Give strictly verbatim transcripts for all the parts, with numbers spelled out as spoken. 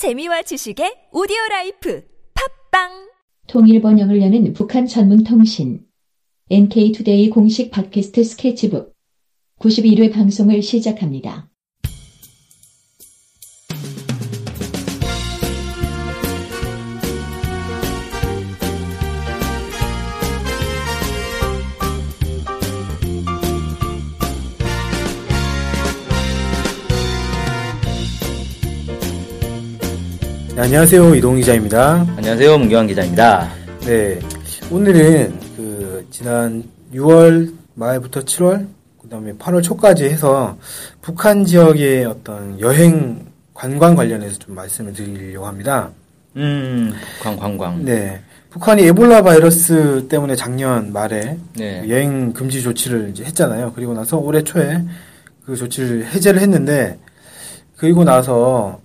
재미와 지식의 오디오라이프 팝빵 통일 번역을 여는 북한 전문통신 엔케이투데이 공식 팟캐스트 스케치북 구십일 회 방송을 시작합니다. 안녕하세요, 이동 기자입니다. 안녕하세요, 문경환 기자입니다. 네, 오늘은 그 지난 유월 말부터 칠월, 그다음에 팔월 초까지 해서 북한 지역의 어떤 여행 관광 관련해서 좀 말씀을 드리려고 합니다. 음, 북한 관광. 네, 북한이 에볼라 바이러스 때문에 작년 말에 네. 여행 금지 조치를 이제 했잖아요. 그리고 나서 올해 초에 그 조치를 해제를 했는데, 그리고 나서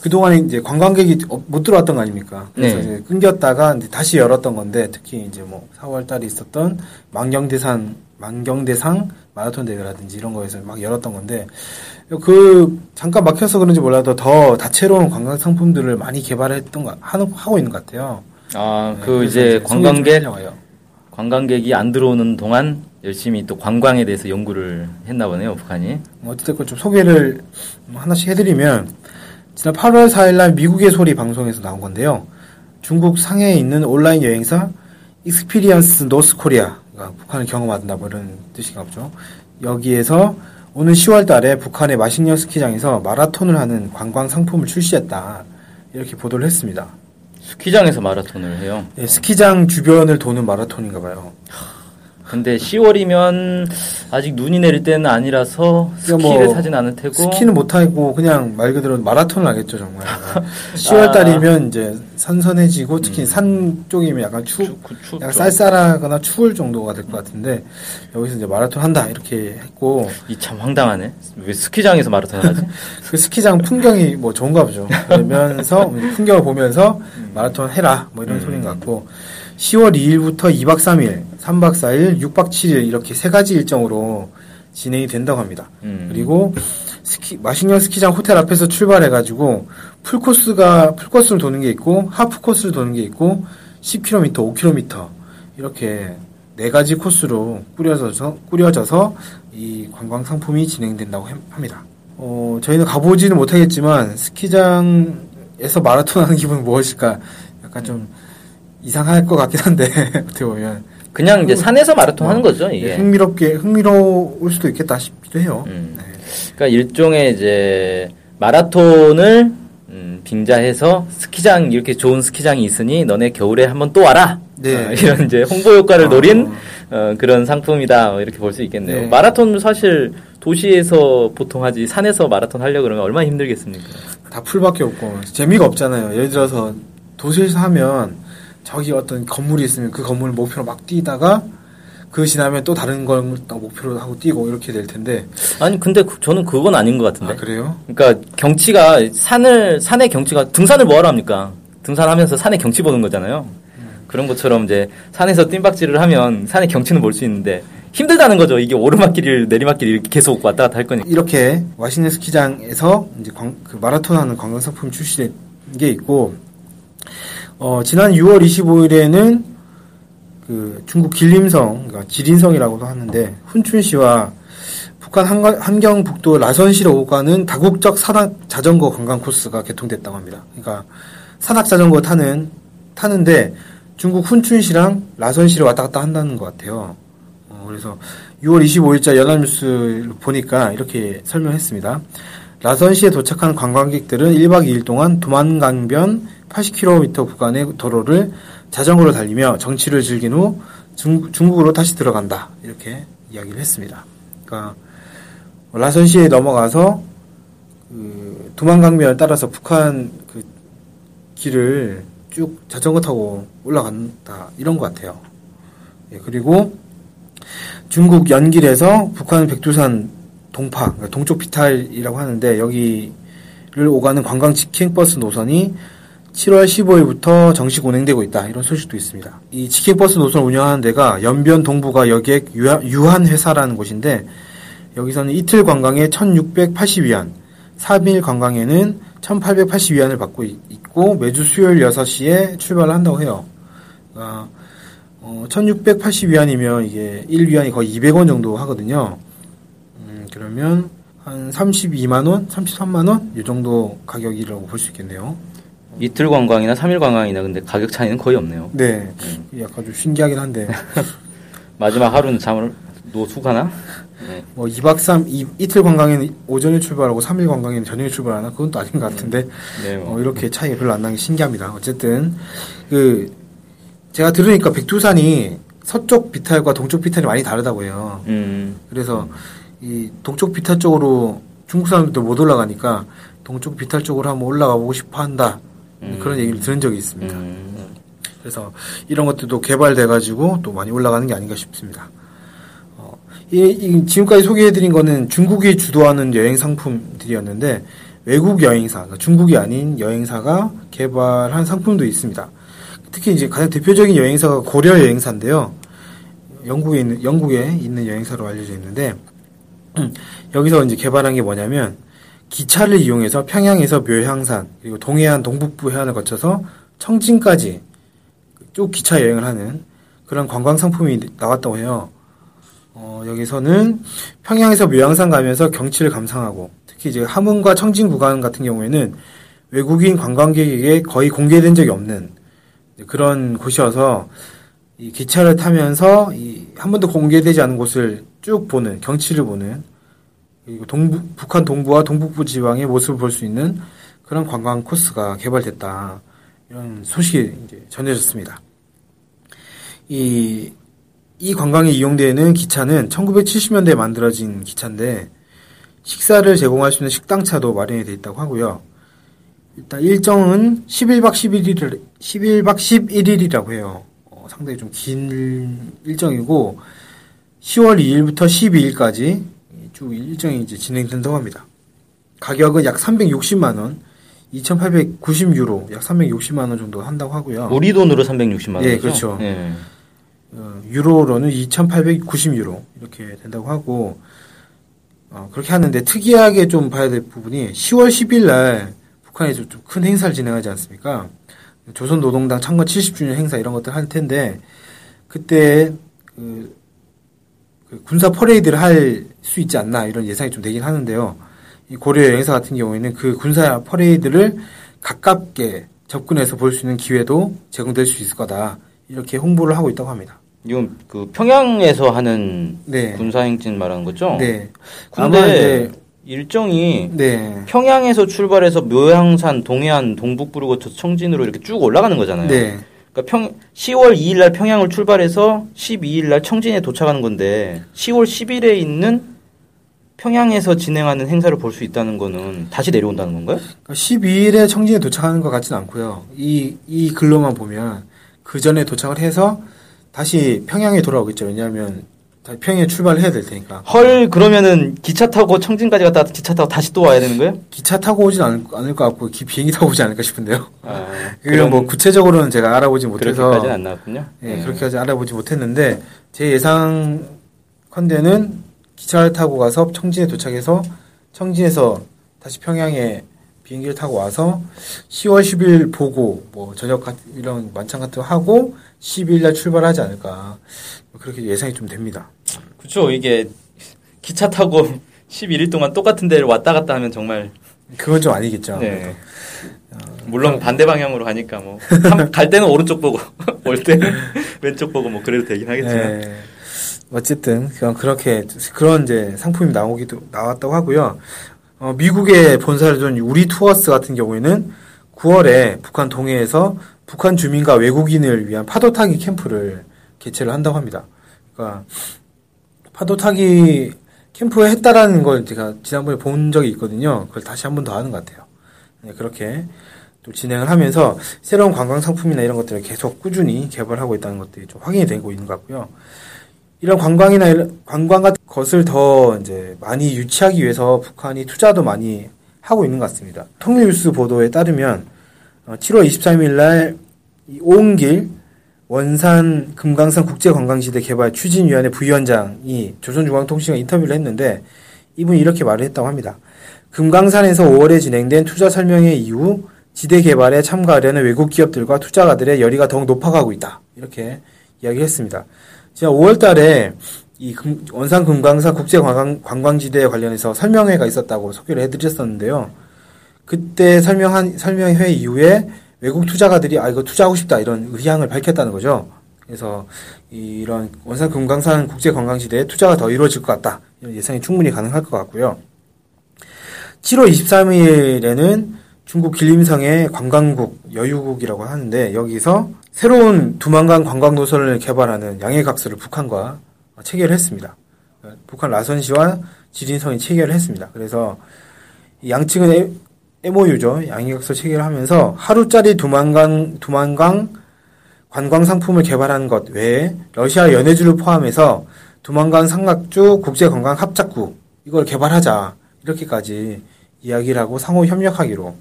그동안에 이제 관광객이 못 들어왔던 거 아닙니까? 그래서 네. 이제 끊겼다가 이제 다시 열었던 건데, 특히 이제 뭐 사월 달에 있었던 만경대상, 만경대상 마라톤 대회라든지 이런 거에서 막 열었던 건데, 그, 잠깐 막혀서 그런지 몰라도 더 다채로운 관광 상품들을 많이 개발했던 거, 하고 있는 것 같아요. 아, 그 네, 이제 관광객, 관광객이 안 들어오는 동안 열심히 또 관광에 대해서 연구를 했나 보네요, 북한이. 어쨌든 좀 소개를 하나씩 해드리면, 지난 팔월 사일날 미국의 소리 방송에서 나온 건데요. 중국 상해에 있는 온라인 여행사 익스피리언스 노스 코리아, 북한을 경험한다 뭐 이런 뜻인가 보죠. 여기에서 오는 시월 달에 북한의 마싱녀 스키장에서 마라톤을 하는 관광 상품을 출시했다, 이렇게 보도를 했습니다. 스키장에서 마라톤을 해요? 네, 스키장 주변을 도는 마라톤인가 봐요. 근데 시월이면 아직 눈이 내릴 때는 아니라서 스키를 뭐 타진 않을 테고, 스키는 못 타고 그냥 말 그대로 마라톤을 하겠죠, 정말. 시월 달이면 이제 선선해지고, 특히 음. 산 쪽이면 약간 추, 추, 추, 약간 쌀쌀하거나 추울 정도가 될 것 같은데, 여기서 이제 마라톤 한다 이렇게 했고. 이 참 황당하네. 왜 스키장에서 마라톤을 하지? 그 스키장 풍경이 뭐 좋은가 보죠. 그러면서 풍경을 보면서 마라톤 해라 뭐 이런 음. 소리인 것 같고. 시월 이일부터 이박 삼일, 삼박 사일, 육박 칠일 이렇게 세 가지 일정으로 진행이 된다고 합니다. 음. 그리고 스키, 마싱녀 스키장 호텔 앞에서 출발해가지고 풀코스가, 풀코스를 도는 게 있고, 하프코스를 도는 게 있고, 십 킬로미터, 오 킬로미터 이렇게 네 가지 코스로 꾸려져서, 꾸려져서 이 관광 상품이 진행된다고 합니다. 어, 저희는 가보지는 못하겠지만 스키장에서 마라톤 하는 기분은 무엇일까? 약간 좀 이상할 것 같긴 한데, 어떻게 보면. 그냥 이제 산에서 마라톤 어, 하는 거죠, 이게. 흥미롭게, 흥미로울 수도 있겠다 싶기도 해요. 음. 네. 그러니까 일종의 이제 마라톤을 음, 빙자해서 스키장, 이렇게 좋은 스키장이 있으니 너네 겨울에 한번 또 와라! 네. 어, 이런 이제 홍보 효과를 어. 노린 어, 그런 상품이다, 이렇게 볼 수 있겠네요. 네. 마라톤 사실 도시에서 보통 하지, 산에서 마라톤 하려고 그러면 얼마나 힘들겠습니까? 다 풀밖에 없고, 재미가 없잖아요. 예를 들어서 도시에서 하면 저기 어떤 건물이 있으면 그 건물을 목표로 막 뛰다가, 그 지나면 또 다른 걸 목표로 하고 뛰고 이렇게 될 텐데. 아니 근데 그, 저는 그건 아닌 것 같은데. 아, 그래요? 그러니까 경치가 산을 산의 경치가 등산을 뭐하러 합니까? 등산하면서 산의 경치 보는 거잖아요. 음. 그런 것처럼 이제 산에서 뜀박질을 하면 산의 경치는 볼 수 있는데 힘들다는 거죠. 이게 오르막길을 내리막길을 계속 왔다 갔다 할 거니까. 이렇게 마싱녀 스키장에서 이제 광, 그 마라톤하는 관광 상품 출시된 게 있고. 어, 지난 유월 이십오일에는 그 중국 길림성, 그러니까 지린성이라고도 하는데, 훈춘시와 북한 한강, 함경북도 라선시로 오고 가는 다국적 산악 자전거 관광 코스가 개통됐다고 합니다. 그러니까 산악 자전거 타는 타는데 중국 훈춘시랑 라선시를 왔다 갔다 한다는 것 같아요. 어, 그래서 유월 이십오일자 연합뉴스를 보니까 이렇게 설명했습니다. 라선시에 도착한 관광객들은 일박 이일 동안 도만강변 팔십 킬로미터 구간의 도로를 자전거로 달리며 정취를 즐긴 후 중, 중국으로 다시 들어간다, 이렇게 이야기를 했습니다. 그러니까 라선시에 넘어가서 그 도만강변을 따라서 북한 그 길을 쭉 자전거 타고 올라간다, 이런 것 같아요. 예, 그리고 중국 연길에서 북한 백두산 동파, 그러니까 동쪽 비탈이라고 하는데, 여기를 오가는 관광 직행버스 노선이 칠월 십오일부터 정식 운행되고 있다, 이런 소식도 있습니다. 이 직행버스 노선을 운영하는 데가 연변 동부가 여객 유한회사라는 곳인데, 여기서는 이틀 관광에 천육백팔십 위안, 삼일 관광에는 천팔백팔십 위안을 받고 있고 매주 수요일 여섯 시에 출발을 한다고 해요. 그러니까 어, 천육백팔십 위안이면 이게 일 위안이 거의 이백 원 정도 하거든요. 음, 그러면 한 삼십이만 원, 삼십삼만 원 이 정도 가격이라고 볼 수 있겠네요. 이틀 관광이나 삼 일 관광이나 근데 가격 차이는 거의 없네요. 네, 음. 약간 좀 신기하긴 한데 마지막 하루는 잠을 노숙하나? 네. 뭐 이 박 삼 일 이, 이틀 관광에는 오전에 출발하고 삼 일 관광에는 저녁에 출발하나? 그건 또 아닌 것 같은데 네, 뭐. 어, 이렇게 차이가 별로 안 나는 게 신기합니다. 어쨌든 그 제가 들으니까 백두산이 서쪽 비탈과 동쪽 비탈이 많이 다르다고 해요. 음. 그래서 이 동쪽 비탈 쪽으로 중국 사람들도 못 올라가니까 동쪽 비탈 쪽으로 한번 올라가 보고 싶어 한다. 음. 그런 얘기를 들은 적이 있습니다. 음. 그래서 이런 것들도 개발돼가지고 또 많이 올라가는 게 아닌가 싶습니다. 어, 이, 이, 지금까지 소개해드린 거는 중국이 주도하는 여행 상품들이었는데 외국 여행사, 그러니까 중국이 아닌 여행사가 개발한 상품도 있습니다. 특히 이제 가장 대표적인 여행사가 고려 여행사인데요. 영국에 있는, 영국에 있는 여행사로 알려져 있는데 여기서 이제 개발한 게 뭐냐면 기차를 이용해서 평양에서 묘향산 그리고 동해안 동북부 해안을 거쳐서 청진까지 쭉 기차 여행을 하는 그런 관광 상품이 나왔다고 해요. 어, 여기서는 평양에서 묘향산 가면서 경치를 감상하고 특히 이제 함흥과 청진 구간 같은 경우에는 외국인 관광객에게 거의 공개된 적이 없는 그런 곳이어서 이 기차를 타면서 이 한 번도 공개되지 않은 곳을 쭉 보는 경치를 보는. 그리고 동부, 북한 동부와 동북부 지방의 모습을 볼 수 있는 그런 관광 코스가 개발됐다. 이런 소식이 이제 전해졌습니다. 이, 이 관광에 이용되는 기차는 천구백칠십 년대에 만들어진 기차인데 식사를 제공할 수 있는 식당차도 마련이 되어 있다고 하고요. 일단 일정은 십일 박 십일 일이라고 해요. 어, 상당히 좀 긴 일정이고 시월 이일부터 십이일까지 쭉 일정이 이제 진행된다고 합니다. 가격은 약 삼백육십만 원, 이천팔백구십 유로, 약 삼백육십만 원 정도 한다고 하고요. 우리 돈으로 삼백육십만 원. 예, 그렇죠. 네. 어, 유로로는 이천팔백구십 유로 이렇게 된다고 하고 어, 그렇게 하는데 특이하게 좀 봐야 될 부분이 시월 십일 날 북한에서 좀 큰 행사를 진행하지 않습니까? 조선노동당 창건 칠십 주년 행사 이런 것들 할 텐데 그때 그, 그 군사 퍼레이드를 할 수 있지 않나 이런 예상이 좀 되긴 하는데요. 이 고려 여행사 같은 경우에는 그 군사 퍼레이드를 가깝게 접근해서 볼 수 있는 기회도 제공될 수 있을 거다 이렇게 홍보를 하고 있다고 합니다. 이건 그 평양에서 하는 네. 군사 행진 말하는 거죠? 네. 근데 일정이 네. 평양에서 출발해서 묘향산, 동해안, 동북부로 거쳐서 청진으로 이렇게 쭉 올라가는 거잖아요. 네. 그러니까 평, 시월 이일 날 평양을 출발해서 십이일 날 청진에 도착하는 건데 시월 십일에 있는 평양에서 진행하는 행사를 볼 수 있다는 거는 다시 내려온다는 건가요? 그러니까 십이일에 청진에 도착하는 것 같지는 않고요. 이, 이 글로만 보면 그 전에 도착을 해서 다시 평양에 돌아오겠죠. 왜냐하면 평양에 출발을 해야 될 테니까. 헐, 그러면은 기차 타고 청진까지 갔다가 기차 타고 다시 또 와야 되는 거예요? 기차 타고 오진 않을, 않을 것 같고 기, 비행기 타고 오지 않을까 싶은데요. 아, 그건 뭐 구체적으로는 제가 알아보지 못해서 그렇게까지는 안 나왔군요. 예, 네. 그렇게까지 알아보지 못했는데 제 예상컨대는 기차를 타고 가서 청진에 도착해서 청진에서 다시 평양에 비행기를 타고 와서 시월 십일 보고 뭐 저녁 같은 이런 만찬 같은 거 하고 십이일날 출발하지 않을까. 그렇게 예상이 좀 됩니다. 그렇죠. 이게 기차 타고 십일 일 동안 똑같은 데를 왔다 갔다 하면 정말 그건 좀 아니겠죠. 네. 어, 물론 반대 방향으로 가니까 뭐 갈 때는 오른쪽 보고 올 때는 왼쪽 보고 뭐 그래도 되긴 하겠지만 네. 어쨌든 그냥 그렇게 그런 이제 상품이 나오기도 나왔다고 하고요. 어, 미국의 본사를 둔 우리 투어스 같은 경우에는 구월에 북한 동해에서 북한 주민과 외국인을 위한 파도 타기 캠프를 개최를 한다고 합니다. 그러니까 파도 타기 캠프에 했다라는 걸 제가 지난번에 본 적이 있거든요. 그걸 다시 한 번 더 하는 것 같아요. 네, 그렇게 또 진행을 하면서 새로운 관광 상품이나 이런 것들을 계속 꾸준히 개발하고 있다는 것들이 좀 확인이 되고 있는 것 같고요. 이런 관광이나 이런 관광 같은 것을 더 이제 많이 유치하기 위해서 북한이 투자도 많이 하고 있는 것 같습니다. 통일뉴스 보도에 따르면 칠월 이십삼일 날 오은길 원산 금강산 국제관광지대 개발 추진위원회 부위원장이 조선중앙통신과 인터뷰를 했는데 이분이 이렇게 말을 했다고 합니다. 금강산에서 오월에 진행된 투자 설명회 이후 지대 개발에 참가하려는 외국 기업들과 투자가들의 열의가 더욱 높아가고 있다. 이렇게 이야기를 했습니다. 제가 오월 달에 이 금, 원산 금강산 국제 관광, 관광지대에 관련해서 설명회가 있었다고 소개를 해드렸었는데요. 그때 설명한, 설명회 이후에 외국 투자가들이 아, 이거 투자하고 싶다. 이런 의향을 밝혔다는 거죠. 그래서 이런 원산 금강산 국제 관광지대에 투자가 더 이루어질 것 같다. 이런 예상이 충분히 가능할 것 같고요. 칠월 이십삼일에는 중국 길림성의 관광국, 여유국이라고 하는데 여기서 새로운 두만강 관광노선을 개발하는 양해각서를 북한과 체결을 했습니다. 북한 라선시와 지린성이 체결을 했습니다. 그래서 양측은 엠오유죠. 양해각서 체결하면서 하루짜리 두만강, 두만강 관광상품을 개발한 것 외에 러시아 연해주를 포함해서 두만강 상락주 국제관광합작구 이걸 개발하자 이렇게까지 이야기를 하고 상호 협력하기로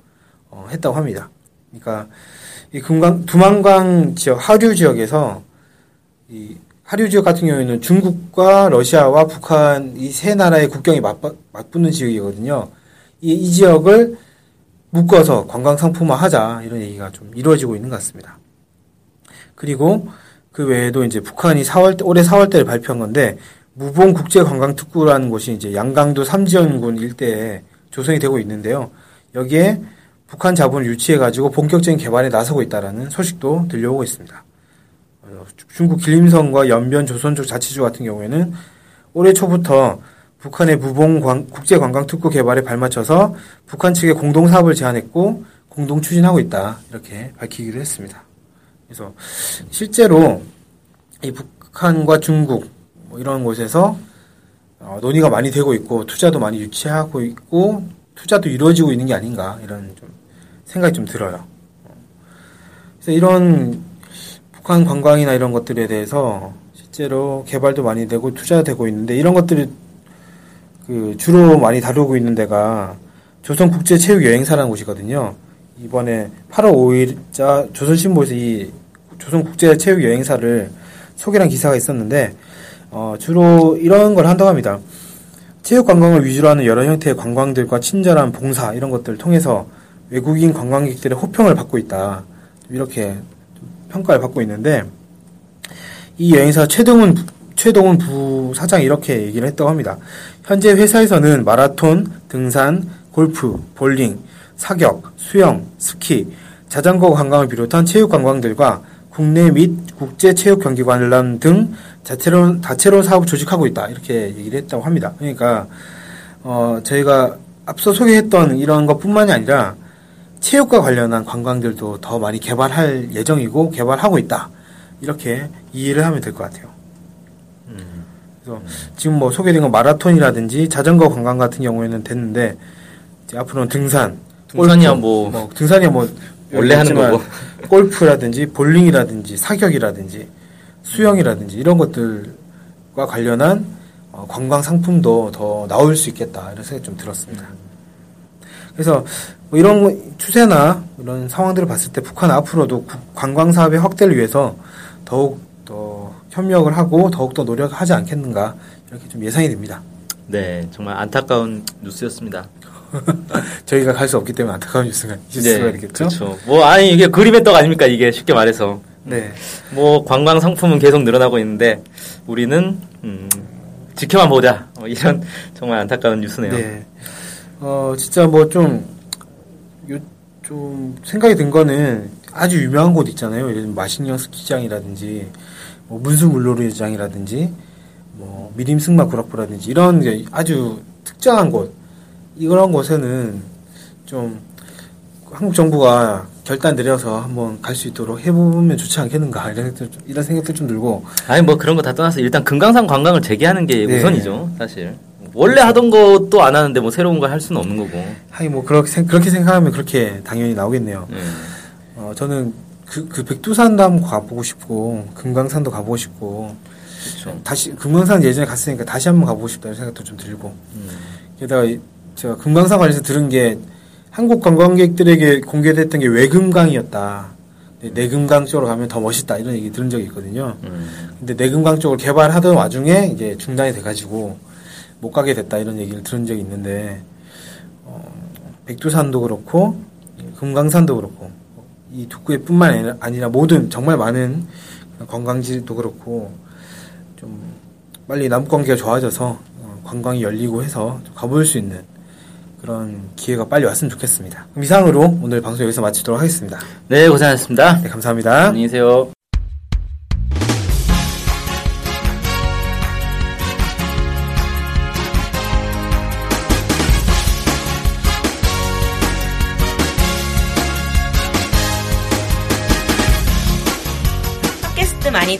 어, 했다고 합니다. 그러니까 이 금강 두만강 지역 하류 지역에서 이 하류 지역 같은 경우에는 중국과 러시아와 북한 이 세 나라의 국경이 맞바, 맞붙는 지역이거든요. 이, 이 지역을 묶어서 관광 상품화하자 이런 얘기가 좀 이루어지고 있는 것 같습니다. 그리고 그 외에도 이제 북한이 사월 올해 사월 달에 발표한 건데 무봉 국제 관광특구라는 곳이 이제 양강도 삼지연군 일대에 조성이 되고 있는데요. 여기에 북한 자본을 유치해가지고 본격적인 개발에 나서고 있다라는 소식도 들려오고 있습니다. 중국 길림성과 연변 조선족 자치주 같은 경우에는 올해 초부터 북한의 무봉 국제관광특구 개발에 발맞춰서 북한 측에 공동사업을 제안했고 공동 추진하고 있다. 이렇게 밝히기로 했습니다. 그래서 실제로 이 북한과 중국 뭐 이런 곳에서 어, 논의가 많이 되고 있고 투자도 많이 유치하고 있고 투자도 이루어지고 있는 게 아닌가 이런 좀 생각이 좀 들어요. 그래서 이런 북한 관광이나 이런 것들에 대해서 실제로 개발도 많이 되고 투자되고 있는데 이런 것들이 그 주로 많이 다루고 있는 데가 조선국제체육여행사라는 곳이거든요. 이번에 팔월 오일자 조선신보에서 이 조선국제체육여행사를 소개한 기사가 있었는데 어, 주로 이런 걸 한다고 합니다. 체육 관광을 위주로 하는 여러 형태의 관광들과 친절한 봉사 이런 것들을 통해서 외국인 관광객들의 호평을 받고 있다. 이렇게 평가를 받고 있는데 이 여행사 최동훈 최동훈 부사장 이렇게 얘기를 했다고 합니다. 현재 회사에서는 마라톤, 등산, 골프, 볼링, 사격, 수영, 스키, 자전거 관광을 비롯한 체육 관광들과 국내 및 국제 체육 경기 관람 등 자체로, 다채로운 사업을 조직하고 있다. 이렇게 얘기를 했다고 합니다. 그러니까, 어, 저희가 앞서 소개했던 이런 것 뿐만이 아니라 체육과 관련한 관광들도 더 많이 개발할 예정이고 개발하고 있다. 이렇게 이해를 하면 될 것 같아요. 음. 그래서 지금 뭐 소개된 건 마라톤이라든지 자전거 관광 같은 경우에는 됐는데, 이제 앞으로는 등산. 등산이야 골프, 뭐. 뭐. 등산이야 뭐. 원래 하는 거고. 골프라든지 볼링이라든지 사격이라든지 수영이라든지 이런 것들과 관련한 관광 상품도 더 나올 수 있겠다 이런 생각이 좀 들었습니다. 그래서 뭐 이런 추세나 이런 상황들을 봤을 때 북한 앞으로도 관광 사업의 확대를 위해서 더욱 더 협력을 하고 더욱 더 노력하지 않겠는가 이렇게 좀 예상이 됩니다. 네, 정말 안타까운 뉴스였습니다. 저희가 갈 수 없기 때문에 안타까운 뉴스가 있을 수가 있겠죠. 뭐 아니 이게 그림의 떡 아닙니까 이게 쉽게 말해서. 네. 뭐 관광 상품은 계속 늘어나고 있는데 우리는 음, 지켜만 보자. 어, 이런 정말 안타까운 뉴스네요. 네. 어 진짜 뭐 좀 요 좀 생각이 든 거는 아주 유명한 곳 있잖아요. 예를 들면 마싱녀 스키장이라든지 뭐 문수 물놀이장이라든지 뭐 미림 승마 구락부라든지 이런 게 아주 특정한 곳. 이런 곳에는 좀 한국 정부가 결단 내려서 한번 갈 수 있도록 해보면 좋지 않겠는가 이런 생각도 좀, 이런 생각도 좀 들고. 아니 뭐 그런 거 다 떠나서 일단 금강산 관광을 재개하는 게 네. 우선이죠 사실. 원래 그렇죠. 하던 것도 안 하는데 뭐 새로운 걸 할 수는 없는 거고. 아니 뭐 그렇게 그렇게 생각하면 그렇게 당연히 나오겠네요. 네. 어 저는 그, 그 백두산도 한번 가보고 싶고 금강산도 가보고 싶고. 그렇죠. 다시 금강산 예전에 갔으니까 다시 한번 가보고 싶다는 생각도 좀 들고. 음. 게다가. 제가 금강산 관련해서 들은 게 한국 관광객들에게 공개됐던 게 외금강이었다. 내금강 쪽으로 가면 더 멋있다 이런 얘기 들은 적이 있거든요. 음. 근데 내금강 쪽을 개발하던 와중에 이제 중단이 돼가지고 못 가게 됐다 이런 얘기를 들은 적이 있는데 어, 백두산도 그렇고 금강산도 그렇고 이 북구에뿐만 아니라 모든 정말 많은 관광지도 그렇고 좀 빨리 남북관계가 좋아져서 관광이 열리고 해서 가볼 수 있는 그런 기회가 빨리 왔으면 좋겠습니다. 그럼 이상으로 오늘 방송 여기서 마치도록 하겠습니다. 네, 고생하셨습니다. 네, 감사합니다. 안녕히 계세요. 팟캐스트 많이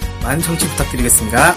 많은 청취 부탁드리겠습니다.